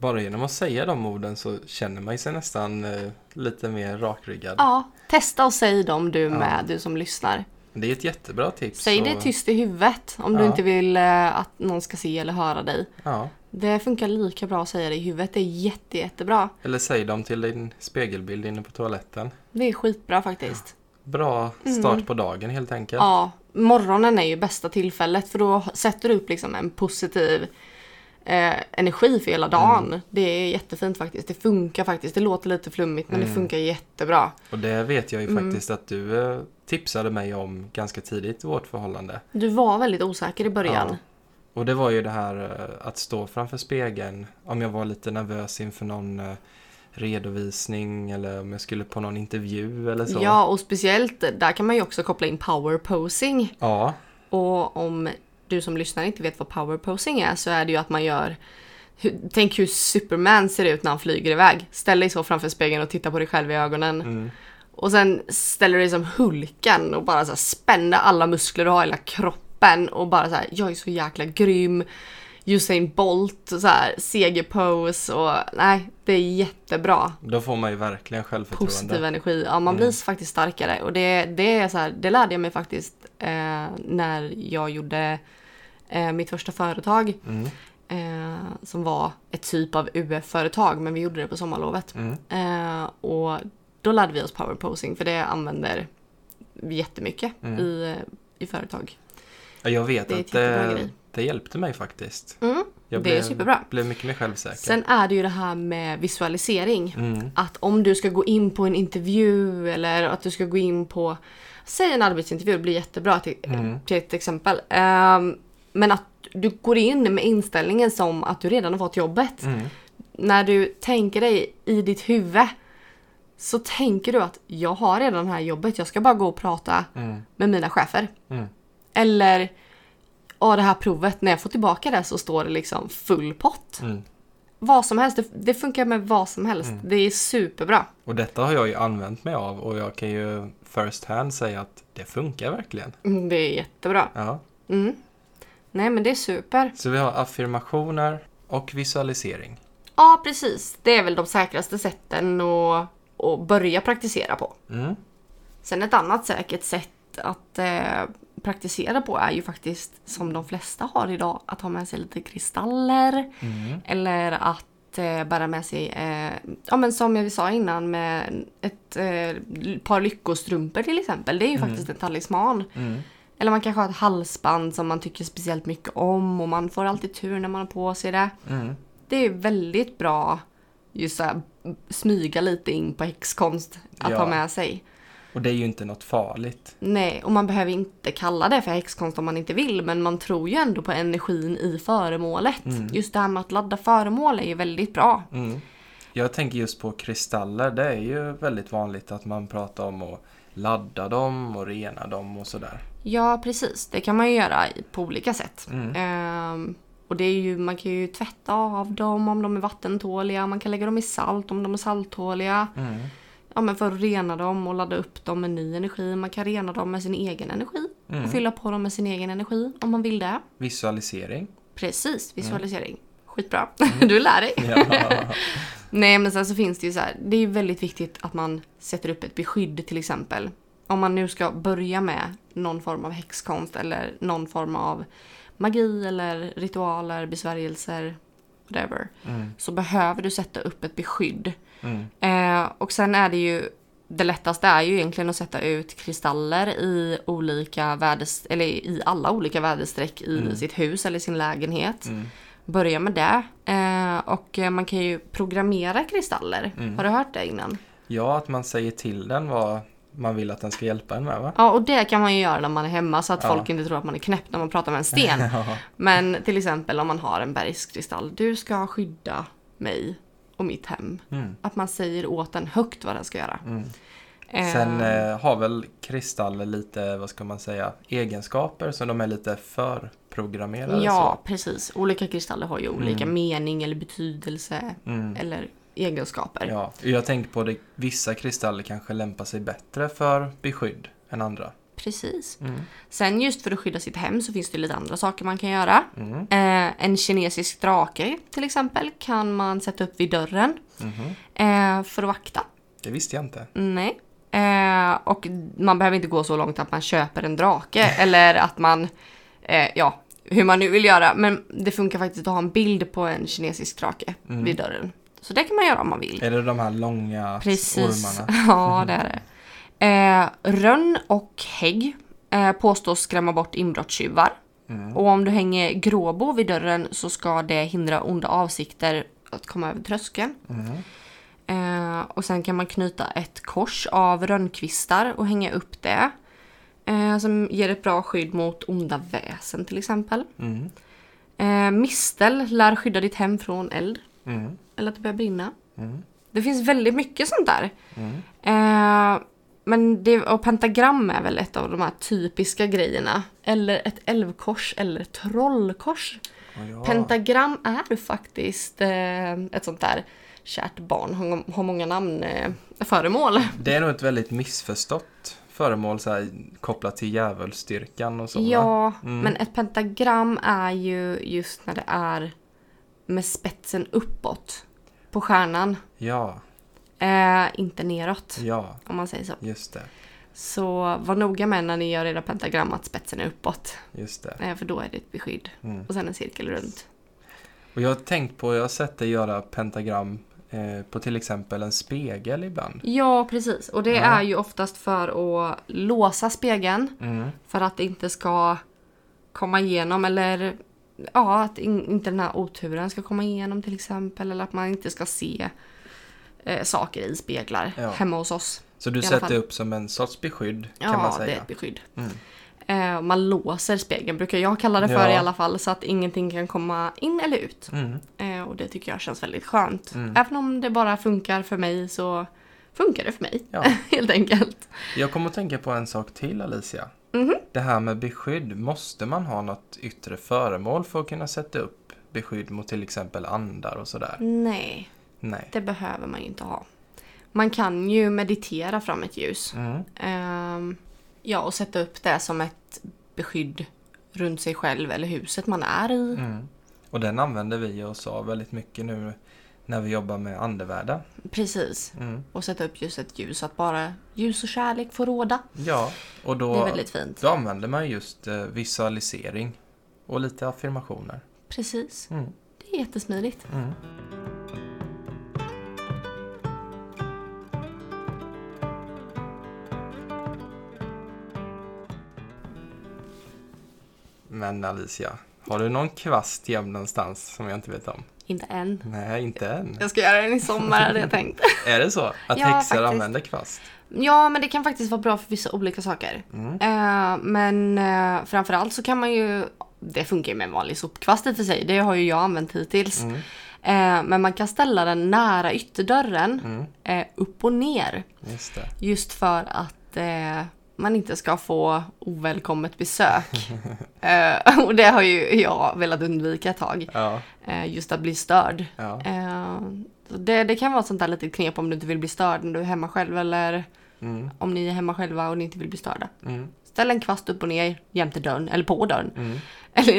bara genom att säga de orden så känner man sig nästan lite mer rakryggad. Ja, testa och säg dem du som lyssnar. Det är ett jättebra tips. Säg det tyst i huvudet om du inte vill att någon ska se eller höra dig. Ja. Det funkar lika bra att säga det i huvudet. Det är jättebra. Eller säg dem till din spegelbild inne på toaletten. Det är skitbra faktiskt. Bra start på dagen helt enkelt. Ja, morgonen är ju bästa tillfället för då sätter du upp liksom en positiv energi för hela dagen. Det är jättefint faktiskt. Det funkar faktiskt. Det låter lite flummigt men det funkar jättebra. Och det vet jag ju faktiskt att du tipsade mig om ganska tidigt i vårt förhållande. Du var väldigt osäker i början. Ja. Och det var ju det här att stå framför spegeln. Om jag var lite nervös inför någon redovisning eller om jag skulle på någon intervju eller så. Ja, och speciellt där kan man ju också koppla in power posing. Ja. Och om du som lyssnar inte vet vad power posing är så är det ju att man gör... Tänk hur Superman ser ut när han flyger iväg. Ställ dig så framför spegeln och titta på dig själv i ögonen. Mm. Och sen ställer du dig som Hulken och bara så här spänner alla muskler och har hela kroppen och bara så här, jag är så jäkla grym. Usain Bolt och så här segerpose och nej, det är jättebra. Då får man ju verkligen självförtroende. Positiv energi. Ja, man blir faktiskt starkare och det är så här, det lärde jag mig faktiskt när jag gjorde mitt första företag som var ett typ av UF-företag men vi gjorde det på sommarlovet. Och då lärde vi oss power posing för det använder vi jättemycket i företag. Ja, jag vet att det hjälpte mig faktiskt. Jag det är superbra. Blev mycket mer självsäker. Sen är det ju det här med visualisering. Att om du ska gå in på en intervju eller att du ska gå in på säg en arbetsintervju, det blir jättebra till ett exempel. Men att du går in med inställningen som att du redan har fått jobbet. När du tänker dig i ditt huvud så tänker du att jag har redan det här jobbet. Jag ska bara gå och prata med mina chefer. Eller det här provet, när jag får tillbaka det så står det liksom full pott. Vad som helst, det funkar med vad som helst. Det är superbra. Och detta har jag ju använt mig av och jag kan ju first hand säga att det funkar verkligen. Det är jättebra. Ja. Nej, men det är super. Så vi har affirmationer och visualisering. Ja, precis. Det är väl de säkraste sätten att börja praktisera på. Sen ett annat säkert sätt att praktisera på är ju faktiskt som de flesta har idag att ha med sig lite kristaller eller att bära med sig men som jag sa innan med ett par lyckostrumpor till exempel, det är ju faktiskt en talisman eller man kanske har ett halsband som man tycker speciellt mycket om och man får alltid tur när man har på sig det. Det är väldigt bra just så här, smyga lite in på häxkonst att ha med sig. Och det är ju inte något farligt. Nej, och man behöver inte kalla det för häxkonst om man inte vill. Men man tror ju ändå på energin i föremålet. Just det här med att ladda föremål är ju väldigt bra. Jag tänker just på kristaller. Det är ju väldigt vanligt att man pratar om att ladda dem och rena dem och sådär. Ja, precis. Det kan man ju göra på olika sätt. Och det är ju, man kan ju tvätta av dem om de är vattentåliga. Man kan lägga dem i salt om de är salttåliga. Men för att rena dem och ladda upp dem med ny energi. Man kan rena dem med sin egen energi. Och fylla på dem med sin egen energi om man vill det. Visualisering. Precis, visualisering. Skitbra. Du lär dig. Ja. Nej, men sen så finns det ju så här. Det är ju väldigt viktigt att man sätter upp ett beskydd till exempel. Om man nu ska börja med någon form av häxkonst eller någon form av magi eller ritualer, besvärjelser, whatever. Så behöver du sätta upp ett beskydd. Och sen är det ju det lättaste är ju egentligen att sätta ut kristaller i olika eller i alla olika väderstreck i sitt hus eller sin lägenhet. Börja med det. Och man kan ju programmera kristaller. Har du hört det innan? Ja, att man säger till den vad man vill att den ska hjälpa en med, va? Ja, och det kan man ju göra när man är hemma så att folk inte tror att man är knäpp när man pratar med en sten. Men till exempel om man har en bergskristall, du ska skydda mig och mitt hem. Att man säger åt den högt vad den ska göra. Sen har väl kristaller lite, vad ska man säga, egenskaper som de är lite förprogrammerade. Ja, så. Precis. Olika kristaller har ju olika mening eller betydelse eller egenskaper. Ja, jag tänkte på det, vissa kristaller kanske lämpar sig bättre för beskydd än andra. Precis. Mm. Sen just för att skydda sitt hem så finns det lite andra saker man kan göra. Mm. En kinesisk drake till exempel kan man sätta upp vid dörren för att vakta. Det visste jag inte. Nej. Och man behöver inte gå så långt att man köper en drake eller att man, ja, hur man nu vill göra. Men det funkar faktiskt att ha en bild på en kinesisk drake vid dörren. Så det kan man göra om man vill. Är det de här långa ormarna? Ja, det är det. Rönn och hägg påstås skrämma bort inbrottstjuvar. Och om du hänger gråbo vid dörren så ska det hindra onda avsikter att komma över tröskeln. Och sen kan man knyta ett kors av rönnkvistar och hänga upp det, som ger ett bra skydd mot onda väsen till exempel. Mistel lär skydda ditt hem från eld eller att det börjar brinna. Det finns väldigt mycket sånt där. Men det, och pentagram är väl ett av de här typiska grejerna. Eller ett älvkors eller ett trollkors. Oh ja. Pentagram är faktiskt ett sånt där kärt barn. Har många namn, föremål. Det är nog ett väldigt missförstått föremål så här, kopplat till djävulsdyrkan och sådana. Ja, men ett pentagram är ju just när det är med spetsen uppåt på stjärnan. Ja. Inte neråt, ja, om man säger så. Just det. Så var noga med när ni gör era pentagram att spetsen är uppåt. Just det. För då är det ett beskydd. Och sen en cirkel runt. Och jag har tänkt på, jag har sett dig göra pentagram på till exempel en spegel ibland. Ja, precis. Och det är ju oftast för att låsa spegeln. För att det inte ska komma igenom eller... Ja, att inte den här oturen ska komma igenom till exempel. Eller att man inte ska se... saker i speglar hemma hos oss. Så du sätter upp som en sorts beskydd, kan man säga. Ja, det är ett beskydd. Man låser spegeln, brukar jag kalla det för i alla fall, så att ingenting kan komma in eller ut. Och det tycker jag känns väldigt skönt. Även om det bara funkar för mig så funkar det för mig, helt enkelt. Jag kommer att tänka på en sak till, Alicia. Det här med beskydd, måste man ha något yttre föremål för att kunna sätta upp beskydd mot till exempel andar och sådär? Nej. Nej. Det behöver man ju inte ha. Man kan ju meditera fram ett ljus. Ja, och sätta upp det som ett beskydd runt sig själv eller huset man är i. Och den använder vi oss av väldigt mycket nu när vi jobbar med andevärlden. Precis. Och sätta upp just ett ljus så att bara ljus och kärlek får råda. Ja, och då, det är väldigt fint. Då använder man just visualisering och lite affirmationer. Precis. Det är jättesmidigt. Men Alicia, har du någon kvast jämn någonstans som jag inte vet om? Inte än. Nej, inte än. Jag ska göra den i sommar, hade jag tänkt. Är det så? Att häxor använder kvast? Ja, men det kan faktiskt vara bra för vissa olika saker. Men framförallt så kan man ju... Det funkar ju med en vanlig sopkvast i för sig. Det har ju jag använt hittills. Men man kan ställa den nära ytterdörren upp och ner. Just det. Just för att... man inte ska få ovälkommet besök. Och det har ju jag velat undvika ett tag. Just att bli störd. Det kan vara ett sånt där litet knep om du inte vill bli störd när du är hemma själv. Eller om ni är hemma själva och ni inte vill bli störda. Ställ en kvast upp och ner jämte dörren. Eller på dörren. Eller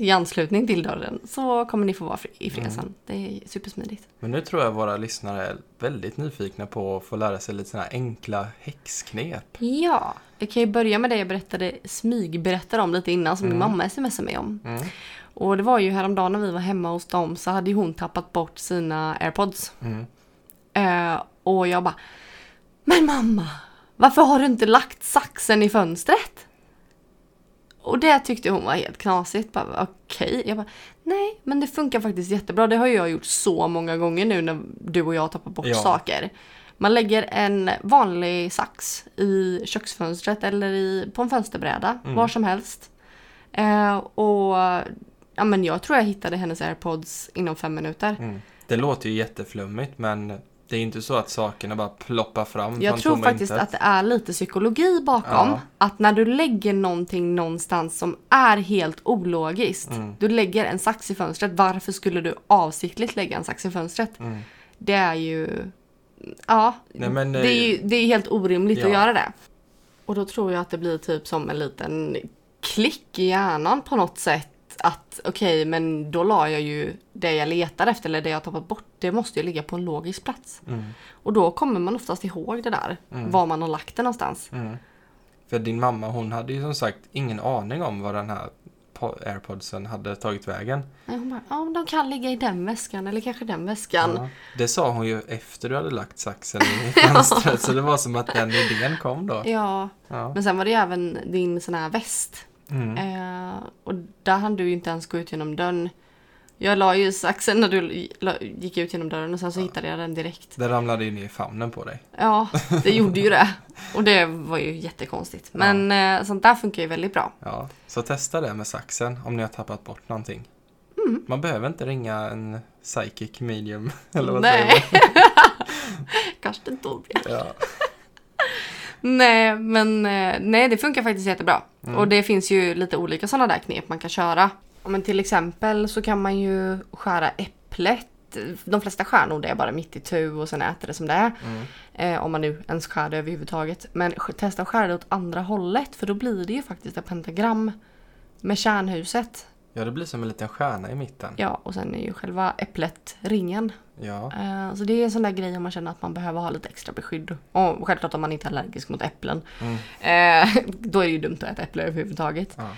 i anslutning till dörren. Så kommer ni få vara i fresen. Det är supersmidigt. Men nu tror jag våra lyssnare är väldigt nyfikna på att få lära sig lite såna här enkla häxknep. Ja, vi kan ju börja med det jag smygberättade om lite innan. Som min mamma smsade mig om. Och det var ju häromdagen när vi var hemma hos dem. Så hade hon tappat bort sina AirPods. Och jag bara... Men mamma... Varför har du inte lagt saxen i fönstret? Och det tyckte hon var helt knasigt. Okej. Jag bara, nej, men det funkar faktiskt jättebra. Det har jag gjort så många gånger nu när du och jag tappar bort saker. Man lägger en vanlig sax i köksfönstret eller på en fönsterbräda. Var som helst. Och ja, men jag tror jag hittade hennes AirPods inom 5 minuter. Det låter ju jätteflummigt, men... Det är inte så att sakerna bara ploppar fram. Jag tror faktiskt att det är lite psykologi bakom. Ja. Att när du lägger någonting någonstans som är helt ologiskt. Du lägger en sax i fönstret. Varför skulle du avsiktligt lägga en sax i fönstret? Det är ju... Ja, nej, men, det är helt orimligt att göra det. Och då tror jag att det blir typ som en liten klick i hjärnan på något sätt. Att okej, men då la jag ju det jag letar efter eller det jag tappat bort. Det måste ju ligga på en logisk plats. Mm. Och då kommer man oftast ihåg det där. Mm. Var man har lagt det någonstans. Mm. För din mamma, hon hade ju som sagt ingen aning om vad den här AirPodsen hade tagit vägen. Nej, hon bara, ja, de kan ligga i den väskan eller kanske den väskan. Ja, det sa hon ju efter du hade lagt saxen i fönstret. Så det var som att den idén kom då. Ja, ja. Men sen var det ju även din sån här väst. Mm. Och där hann du ju inte ens gå ut genom dörren. Jag la ju saxen när du gick ut genom dörren och sen så hittade jag den direkt. Det ramlade ju ner i famnen på dig. Ja, det gjorde ju det. Och det var ju jättekonstigt. Men sånt där funkar ju väldigt bra. Ja, så testa det med saxen om ni har tappat bort någonting. Mm. Man behöver inte ringa en psychic medium eller vad Nej. Säger man? Kanske inte Torbjörn. Ja. Nej, men nej, det funkar faktiskt jättebra. Mm. Och det finns ju lite olika sådana där knep man kan köra. Men till exempel så kan man ju skära äpplet. De flesta skär nog det bara mitt i tu och sen äter det som det är. Mm. Om man nu ens skär det överhuvudtaget. Men testa att skära det åt andra hållet. För då blir det ju faktiskt ett pentagram med kärnhuset. Ja, det blir som en liten stjärna i mitten. Ja, och sen är ju själva äpplet ringen. Ja. Så det är en sån där grej om man känner att man behöver ha lite extra beskydd. Och självklart om man inte är allergisk mot äpplen. Mm. Då är det ju dumt att äta äpple överhuvudtaget. Ja.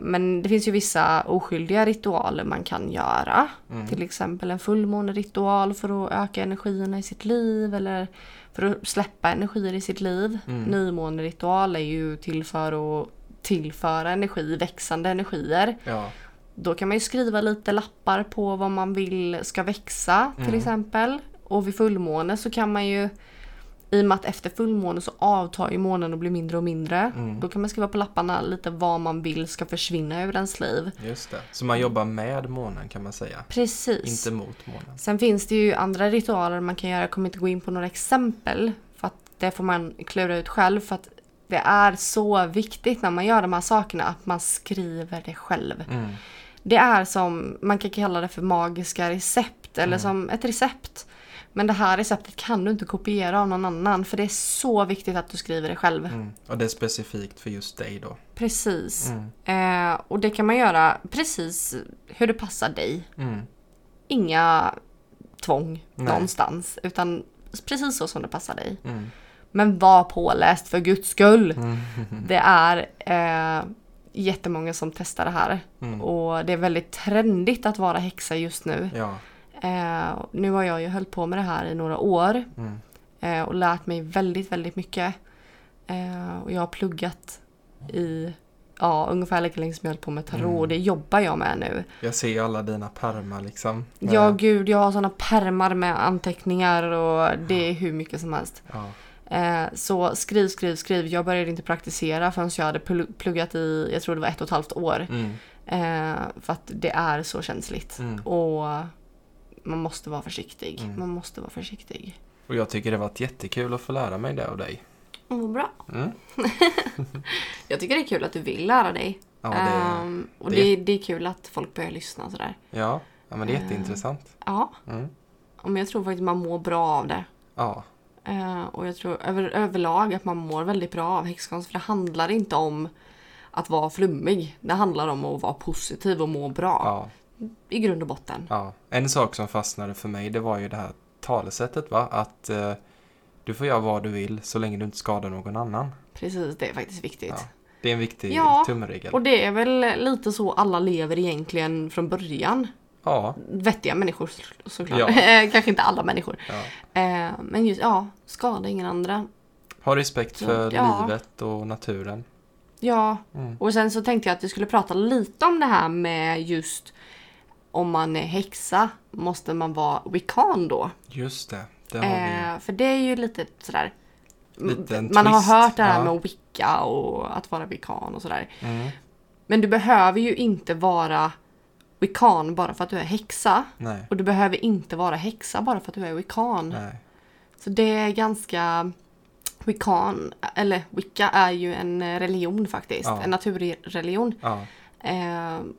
Men det finns ju vissa oskyldiga ritualer man kan göra. Mm. Till exempel en fullmåneritual för att öka energierna i sitt liv. Eller för att släppa energier i sitt liv. Mm. Nymåneritual är ju till för att tillföra energi, växande energier. Ja. Då kan man ju skriva lite lappar på vad man vill ska växa till exempel. Och vid fullmåne så kan man ju, i och med att efter fullmåne så avtar ju månen och blir mindre och mindre. Mm. Då kan man skriva på lapparna lite vad man vill ska försvinna ur ens liv. Just det. Så man jobbar med månen kan man säga. Precis. Inte mot månen. Sen finns det ju andra ritualer man kan göra. Jag kommer inte gå in på några exempel. För att det får man klura ut själv. För att det är så viktigt när man gör de här sakerna att man skriver det själv. Mm. Det är som, man kan kalla det för magiska recept. Eller som ett recept. Men det här receptet kan du inte kopiera av någon annan. För det är så viktigt att du skriver det själv. Mm. Och det är specifikt för just dig då. Precis. Mm. Och det kan man göra precis hur det passar dig. Mm. Inga tvång någonstans. Utan precis så som det passar dig. Mm. Men var påläst för Guds skull. Mm. Det är jättemånga som testar det här. Mm. Och det är väldigt trendigt att vara häxa just nu. Ja. Nu har jag ju hållit på med det här i några år. Mm. Och lärt mig väldigt, väldigt mycket. Och jag har pluggat i ungefär lika länge som jag höll på med tarot. Och det jobbar jag med nu. Jag ser alla dina pärmar liksom. Ja, gud, jag har sådana pärmar med anteckningar. Och det är hur mycket som helst. Ja. Så skriv. Jag började inte praktisera förrän jag hade pluggat i, jag tror det var 1,5 år. För att det är så känsligt. Och man måste vara försiktig. Och jag tycker det har varit jättekul att få lära mig det av dig. Bra. Jag tycker det är kul att du vill lära dig. Ja, och det är kul att folk börjar lyssna sådär. Ja, men det är jätteintressant. Ja. Men jag tror faktiskt man mår bra av det. Ja. Och jag tror överlag att man mår väldigt bra av häxkonst. För det handlar inte om att vara flummig. Det handlar om att vara positiv och må bra. Ja. I grund och botten. Ja. En sak som fastnade för mig, det var ju det här talesättet, va? Att du får göra vad du vill så länge du inte skadar någon annan. Precis, det är faktiskt viktigt. Ja. Det är en viktig tumregel. Och det är väl lite så alla lever egentligen från början. Ja. Vettiga människor såklart. Ja. Kanske inte alla människor. Ja. Men just, skada ingen andra. Ha respekt för livet och naturen. Ja, och sen så tänkte jag att vi skulle prata lite om det här med just om man är häxa måste man vara wiccan då. Just det, det har vi. För det är ju lite sådär. Liten man twist. Har hört det här med wicca och att vara wiccan och sådär. Men du behöver ju inte vara wiccan bara för att du är häxa. Nej. Och du behöver inte vara häxa bara för att du är wiccan. Nej. Så det är ganska wiccan, eller wicca är ju en religion faktiskt, en naturreligion. Ja.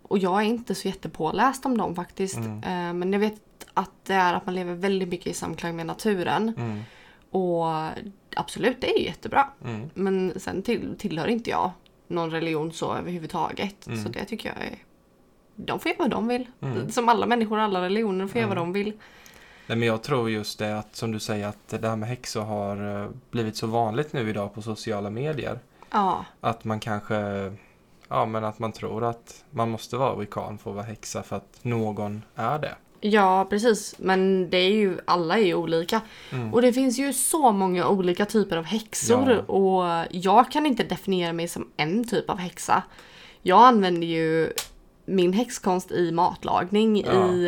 Och jag är inte så jättepåläst om dem faktiskt. Men jag vet att det är att man lever väldigt mycket i samklang med naturen. Och absolut, det är jättebra. Mm. Men sen tillhör inte jag någon religion så överhuvudtaget. Mm. Så det tycker jag är... De får göra vad de vill. Mm. Som alla människor och alla religioner får göra vad de vill. Nej, men jag tror just det att, som du säger, att det här med häxor har blivit så vanligt nu idag på sociala medier. Ja. Att man kanske... Ja, men att man tror att man måste vara wiccan för att vara häxa för att någon är det. Ja, precis. Men det är ju, alla är ju olika. Mm. Och det finns ju så många olika typer av häxor. Ja. Och jag kan inte definiera mig som en typ av häxa. Jag använder ju min häxkonst i matlagning, i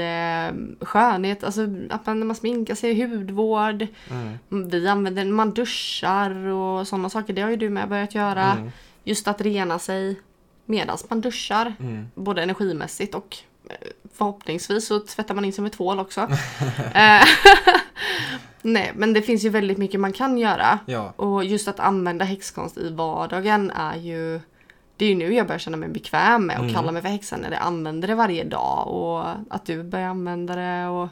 skönhet. Alltså att man sminkar sig, hudvård. Mm. Vi använder, man duschar och sådana saker. Det har ju du med börjat göra. Mm. Just att rena sig medan man duschar. Mm. Både energimässigt och... förhoppningsvis så tvättar man in sig med tvål också. Nej, men det finns ju väldigt mycket man kan göra. Ja. Och just att använda häxkonst i vardagen är ju... Det är ju nu jag börjar känna mig bekväm med och kalla mig för häxan när jag använder det varje dag. Och att du börjar använda det. Och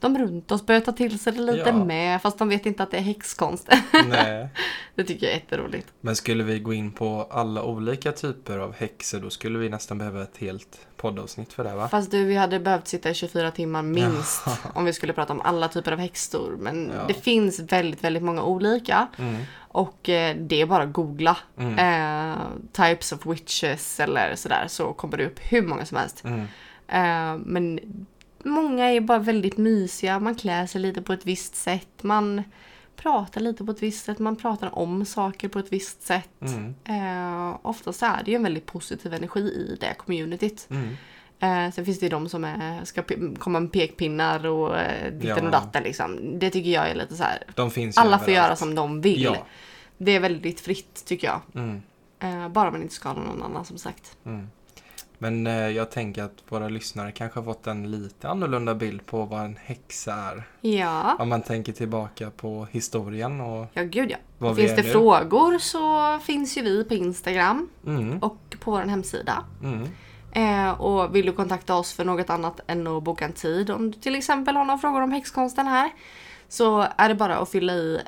de runt oss börjar ta till sig det lite med. Fast de vet inte att det är häxkonst. Nej. Det tycker jag är jätteroligt. Men skulle vi gå in på alla olika typer av häxor, då skulle vi nästan behöva ett helt poddavsnitt för det, va? Fast du, vi hade behövt sitta i 24 timmar minst om vi skulle prata om alla typer av häxor. Men det finns väldigt, väldigt många olika. Mm. Och det är bara att googla types of witches eller sådär, så kommer det upp hur många som helst. Mm. Men många är bara väldigt mysiga. Man klär sig lite på ett visst sätt. Man pratar lite på ett visst sätt. Man pratar om saker på ett visst sätt. Mm. Oftast är det ju en väldigt positiv energi i det communityt. Mm. Sen finns det ju de som ska komma med pekpinnar och ditten och datten. Liksom. Det tycker jag är lite så här. De finns alla får göra som de vill. Ja. Det är väldigt fritt, tycker jag. Mm. Bara man inte skadar någon annan, som sagt. Mm. Men jag tänker att våra lyssnare kanske har fått en lite annorlunda bild på vad en häxa är. Ja. Om man tänker tillbaka på historien och... Ja, gud ja. Finns det frågor så finns ju vi på Instagram och på vår hemsida. Mm. Och vill du kontakta oss för något annat än att boka en tid, om du till exempel har några frågor om häxkonsten här, så är det bara att fylla i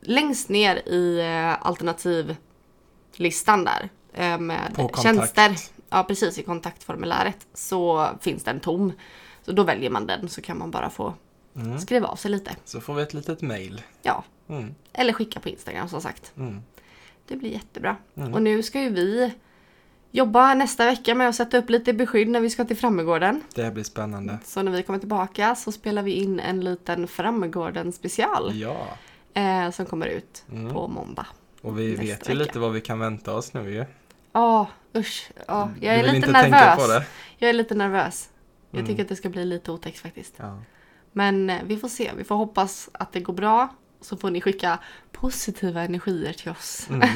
längst ner i alternativlistan där. Med tjänster. Ja, precis, i kontaktformuläret så finns den tom. Så då väljer man den, så kan man bara få skriva av sig lite. Så får vi ett litet mejl. Ja, eller skicka på Instagram, som sagt. Mm. Det blir jättebra. Mm. Och nu ska ju vi jobba nästa vecka med att sätta upp lite beskydd när vi ska till Framgården. Det blir spännande. Så när vi kommer tillbaka så spelar vi in en liten Framgården-special. Ja. Som kommer ut på måndag. Och vi vet ju lite vad vi kan vänta oss nu ju. Ja, usch. Ja, jag är lite nervös. Jag är lite nervös. Jag tycker att det ska bli lite otäckt faktiskt. Ja. Men vi får se. Vi får hoppas att det går bra. Så får ni skicka positiva energier till oss. Mm.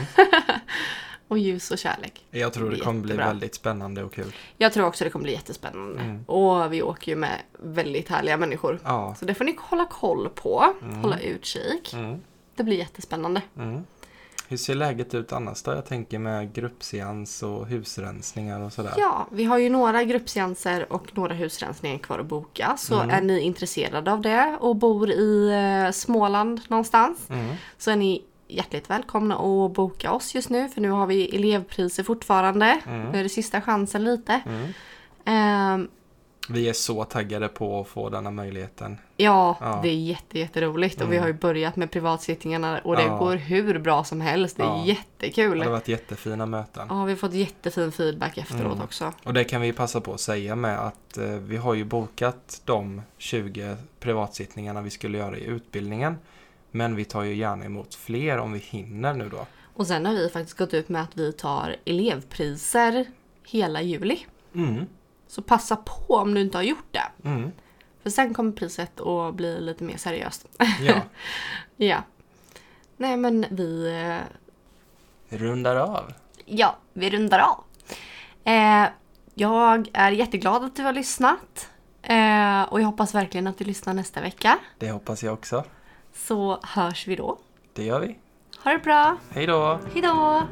Och ljus och kärlek. Jag tror det kommer bli väldigt spännande och kul. Jag tror också det kommer bli jättespännande. Mm. Och vi åker ju med väldigt härliga människor. Ja. Så det får ni hålla koll på. Hålla utkik. Mm. Det blir jättespännande. Mm. Hur ser läget ut annars då? Jag tänker med gruppseans och husrensningar och sådär. Ja, vi har ju några gruppseanser och några husrensningar kvar att boka. Så är ni intresserade av det och bor i Småland någonstans, så är ni hjärtligt välkomna att boka oss just nu. För nu har vi elevpriser fortfarande. Nu är det sista chansen lite. Vi är så taggade på att få den här möjligheten. Ja, det är jätteroligt. Och vi har ju börjat med privatsittningarna och det går hur bra som helst. Det är jättekul. Det har varit jättefina möten. Ja, vi har fått jättefin feedback efteråt också. Och det kan vi passa på att säga med att vi har ju bokat de 20 privatsittningarna vi skulle göra i utbildningen. Men vi tar ju gärna emot fler om vi hinner nu då. Och sen har vi faktiskt gått ut med att vi tar elevpriser hela juli. Mm. Så passa på om du inte har gjort det. Mm. För sen kommer priset att bli lite mer seriöst. Ja. Ja. Nej, men vi... rundar av. Ja, vi rundar av. Jag är jätteglad att du har lyssnat. Och jag hoppas verkligen att du lyssnar nästa vecka. Det hoppas jag också. Så hörs vi då. Det gör vi. Ha det bra. Hej då. Hej då.